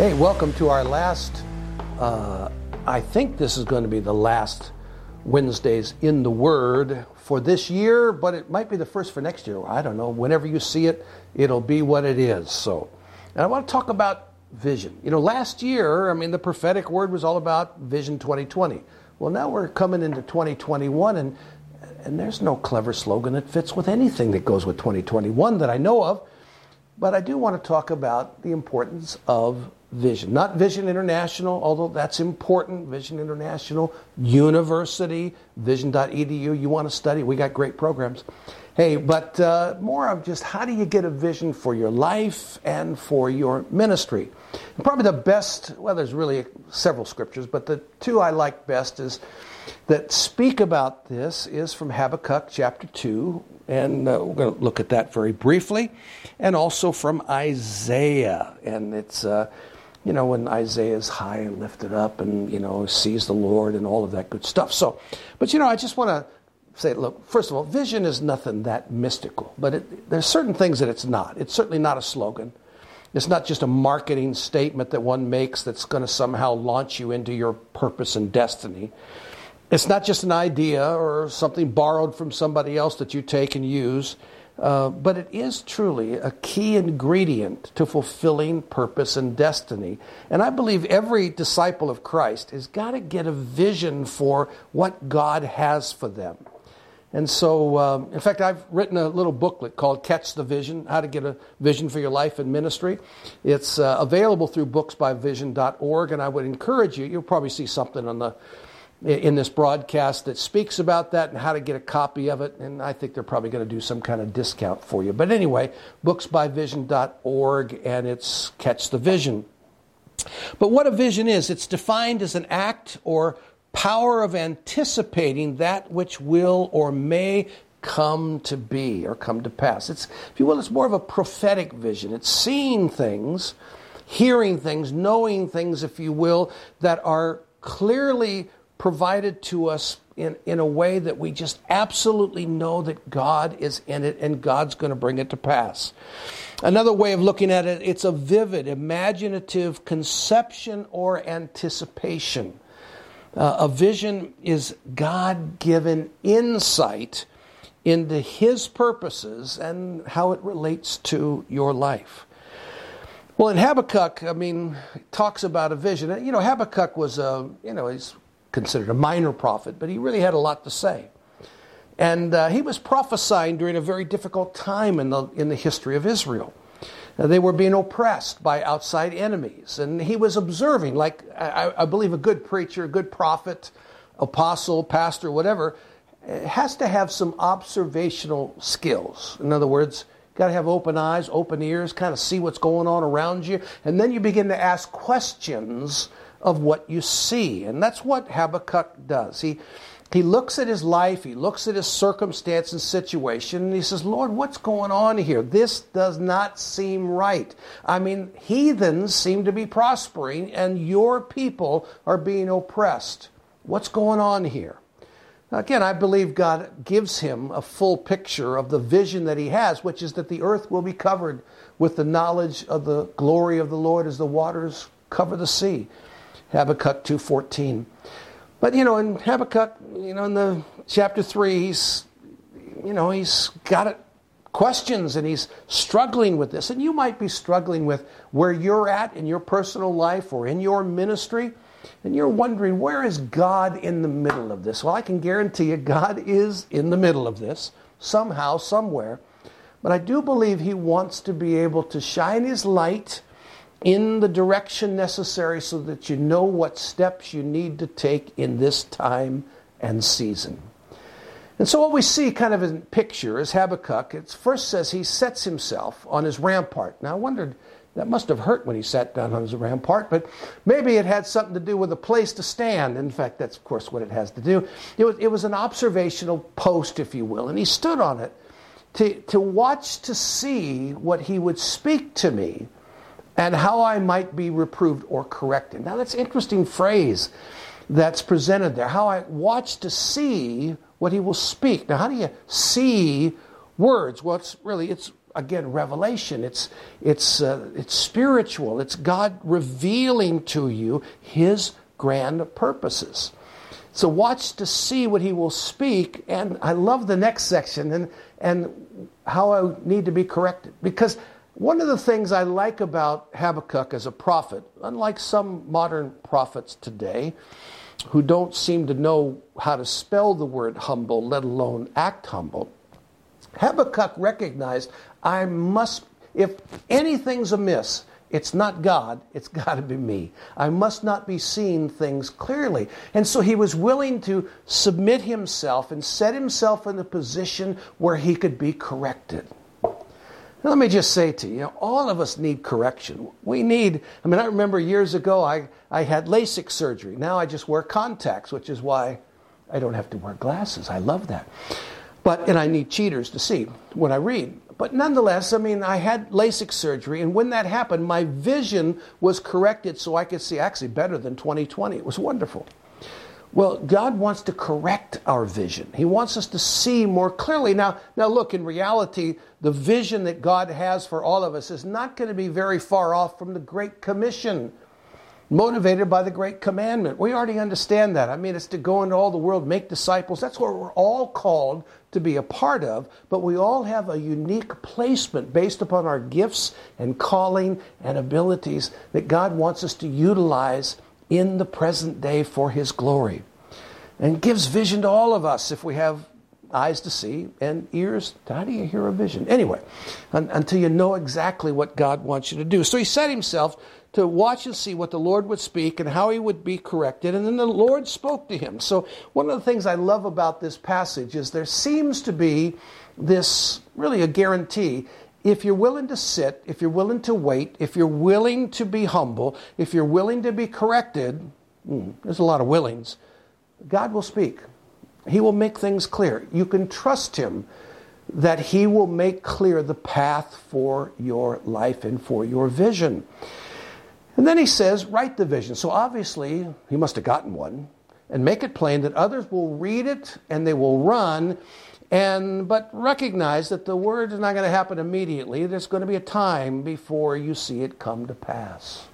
Hey, welcome to our last, I think this is going to be the last Wednesdays in the Word for this year, but it might be the first for next year. I don't know. Whenever you see it, it'll be what it is. So, and I want to talk about vision. You know, last year, I mean, the prophetic word was all about Vision 2020. Well, now we're coming into 2021, and there's no clever slogan that fits with anything that goes with 2021 that I know of. But I do want to talk about the importance of vision. Not Vision International, although that's important. Vision International, University, vision.edu. You want to study? We got great programs. Hey, but more of just how do you get a vision for your life and for your ministry? And probably the best, well, there's really several scriptures, but the two I like best is that speak about this is from Habakkuk chapter 2, and we're going to look at that very briefly, and also from Isaiah, and it's you know, when Isaiah is high and lifted up and, you know, sees the Lord and all of that good stuff. So, but, you know, I just want to say, look, first of all, vision is nothing that mystical. But there's certain things that it's not. It's certainly not a slogan. It's not just a marketing statement that one makes that's going to somehow launch you into your purpose and destiny. It's not just an idea or something borrowed from somebody else that you take and use. But it is truly a key ingredient to fulfilling purpose and destiny. And I believe every disciple of Christ has got to get a vision for what God has for them. And so, in fact, I've written a little booklet called Catch the Vision, How to Get a Vision for Your Life and Ministry. It's available through booksbyvision.org, and I would encourage you, you'll probably see something on the in this broadcast that speaks about that and how to get a copy of it. And I think they're probably going to do some kind of discount for you. But anyway, booksbyvision.org, and it's Catch the Vision. But what a vision is, it's defined as an act or power of anticipating that which will or may come to be or come to pass. It's, if you will, it's more of a prophetic vision. It's seeing things, hearing things, knowing things, if you will, that are clearly provided to us in a way that we just absolutely know that God is in it and God's going to bring it to pass. Another way of looking at it, it's a vivid, imaginative conception or anticipation. A vision is God-given insight into His purposes and how it relates to your life. Well, in Habakkuk, I mean, it talks about a vision. You know, Habakkuk was he's considered a minor prophet, but he really had a lot to say. And he was prophesying during a very difficult time in the history of Israel. They were being oppressed by outside enemies. And he was observing, like I believe a good preacher, a good prophet, apostle, pastor, whatever, has to have some observational skills. In other words, got to have open eyes, open ears, kind of see what's going on around you. And then you begin to ask questions of what you see. And that's what Habakkuk does. He looks at his life, he looks at his circumstance and situation, and he says, Lord, what's going on here? This does not seem right. I mean, heathens seem to be prospering, and your people are being oppressed. What's going on here? Now, again, I believe God gives him a full picture of the vision that he has, which is that the earth will be covered with the knowledge of the glory of the Lord as the waters cover the sea. Habakkuk 2:14. But, you know, in Habakkuk, you know, in the chapter 3, he's got questions and he's struggling with this. And you might be struggling with where you're at in your personal life or in your ministry. And you're wondering, where is God in the middle of this? Well, I can guarantee you God is in the middle of this somehow, somewhere. But I do believe He wants to be able to shine His light in the direction necessary so that you know what steps you need to take in this time and season. And so what we see kind of in picture is Habakkuk, it first says he sets himself on his rampart. Now I wondered, that must have hurt when he sat down on his rampart, but maybe it had something to do with a place to stand. In fact, that's of course what it has to do. It was an observational post, if you will, and he stood on it to watch to see what he would speak to me and how I might be reproved or corrected. Now that's an interesting phrase that's presented there. How I watch to see what He will speak. Now how do you see words? Well, it's again, revelation. It's spiritual. It's God revealing to you His grand purposes. So watch to see what He will speak. And I love the next section and how I need to be corrected. Because one of the things I like about Habakkuk as a prophet, unlike some modern prophets today who don't seem to know how to spell the word humble, let alone act humble, Habakkuk recognized, if anything's amiss, it's not God, it's got to be me. I must not be seeing things clearly. And so he was willing to submit himself and set himself in a position where he could be corrected. Now, let me just say to you, all of us need correction. I remember years ago, I had LASIK surgery. Now I just wear contacts, which is why I don't have to wear glasses. I love that. And I need cheaters to see when I read. But nonetheless, I had LASIK surgery, and when that happened, my vision was corrected so I could see actually better than 20/20. It was wonderful. Well, God wants to correct our vision. He wants us to see more clearly. Now look, in reality, the vision that God has for all of us is not going to be very far off from the Great Commission, motivated by the Great Commandment. We already understand that. It's to go into all the world, make disciples. That's what we're all called to be a part of, but we all have a unique placement based upon our gifts and calling and abilities that God wants us to utilize in the present day for His glory. And gives vision to all of us if we have eyes to see and ears. How do you hear a vision? Anyway, until you know exactly what God wants you to do. So he set himself to watch and see what the Lord would speak and how he would be corrected. And then the Lord spoke to him. So one of the things I love about this passage is there seems to be this, really a guarantee. If you're willing to sit, if you're willing to wait, if you're willing to be humble, if you're willing to be corrected, there's a lot of willings, God will speak. He will make things clear. You can trust Him that He will make clear the path for your life and for your vision. And then he says, write the vision. So obviously, he must have gotten one. And make it plain that others will read it and they will run. But recognize that the word is not going to happen immediately. There's going to be a time before you see it come to pass.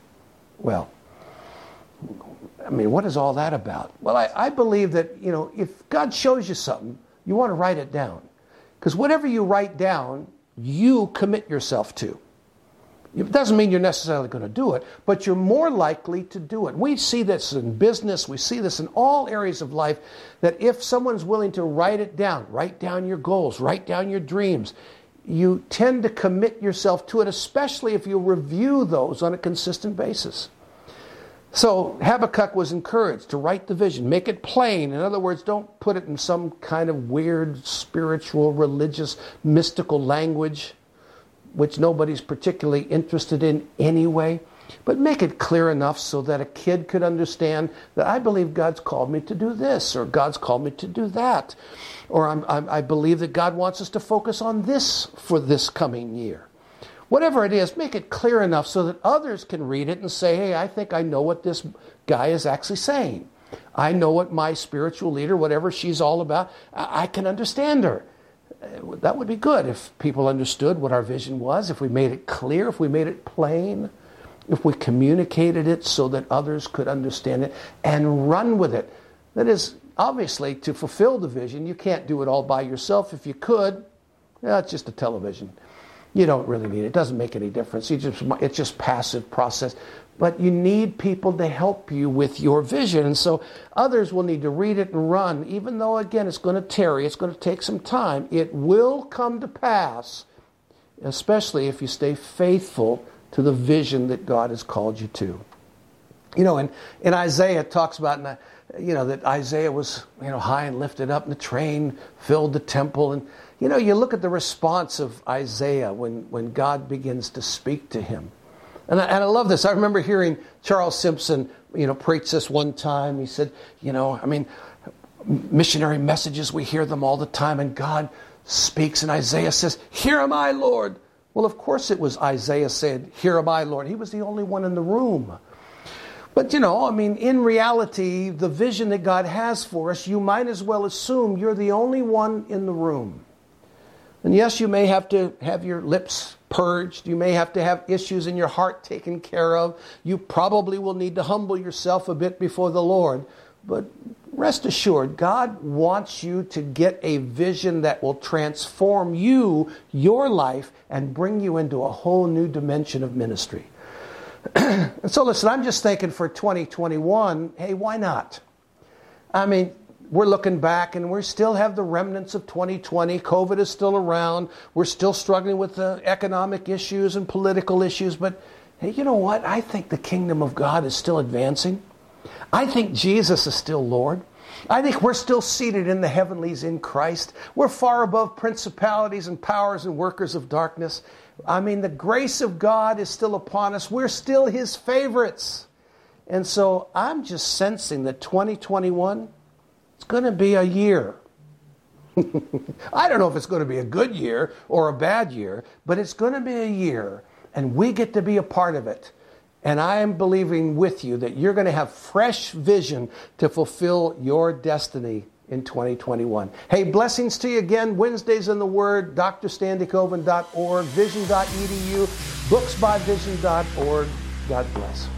Well, what is all that about? Well, I believe that, if God shows you something, you want to write it down. Because whatever you write down, you commit yourself to. It doesn't mean you're necessarily going to do it, but you're more likely to do it. We see this in business. We see this in all areas of life, that if someone's willing to write it down, write down your goals, write down your dreams, you tend to commit yourself to it, especially if you review those on a consistent basis. So Habakkuk was encouraged to write the vision, make it plain. In other words, don't put it in some kind of weird, spiritual, religious, mystical language, which nobody's particularly interested in anyway, but make it clear enough so that a kid could understand that I believe God's called me to do this, or God's called me to do that, or I believe that God wants us to focus on this for this coming year. Whatever it is, make it clear enough so that others can read it and say, hey, I think I know what this guy is actually saying. I know what my spiritual leader, whatever she's all about, I can understand her. That would be good if people understood what our vision was, if we made it clear, if we made it plain, if we communicated it so that others could understand it and run with it. That is, obviously, to fulfill the vision, you can't do it all by yourself. If you could, it's just a television. You don't really need it. It doesn't make any difference. It's just passive process. But you need people to help you with your vision. And so others will need to read it and run, even though, again, it's going to tarry. It's going to take some time. It will come to pass, especially if you stay faithful to the vision that God has called you to. And Isaiah talks about, that Isaiah was, high and lifted up, and the train filled the temple. And, you look at the response of Isaiah when God begins to speak to him. And I love this. I remember hearing Charles Simpson, preach this one time. He said, missionary messages, we hear them all the time, and God speaks, and Isaiah says, here am I, Lord. Well, of course it was Isaiah said, here am I, Lord. He was the only one in the room. But, in reality, the vision that God has for us, you might as well assume you're the only one in the room. And yes, you may have to have your lips purged. You may have to have issues in your heart taken care of. You probably will need to humble yourself a bit before the Lord. But rest assured, God wants you to get a vision that will transform you, your life, and bring you into a whole new dimension of ministry. And so listen, I'm just thinking for 2021, hey, why not? I mean, we're looking back and we still have the remnants of 2020. COVID is still around. We're still struggling with the economic issues and political issues. But hey, you know what? I think the kingdom of God is still advancing. I think Jesus is still Lord. I think we're still seated in the heavenlies in Christ. We're far above principalities and powers and workers of darkness. I mean, the grace of God is still upon us. We're still His favorites. And so I'm just sensing that 2021, it's going to be a year. I don't know if it's going to be a good year or a bad year, but it's going to be a year, and we get to be a part of it. And I am believing with you that you're going to have fresh vision to fulfill your destiny in 2021. Hey, blessings to you again. Wednesdays in the Word, drstandycoven.org, vision.edu, booksbyvision.org. God bless.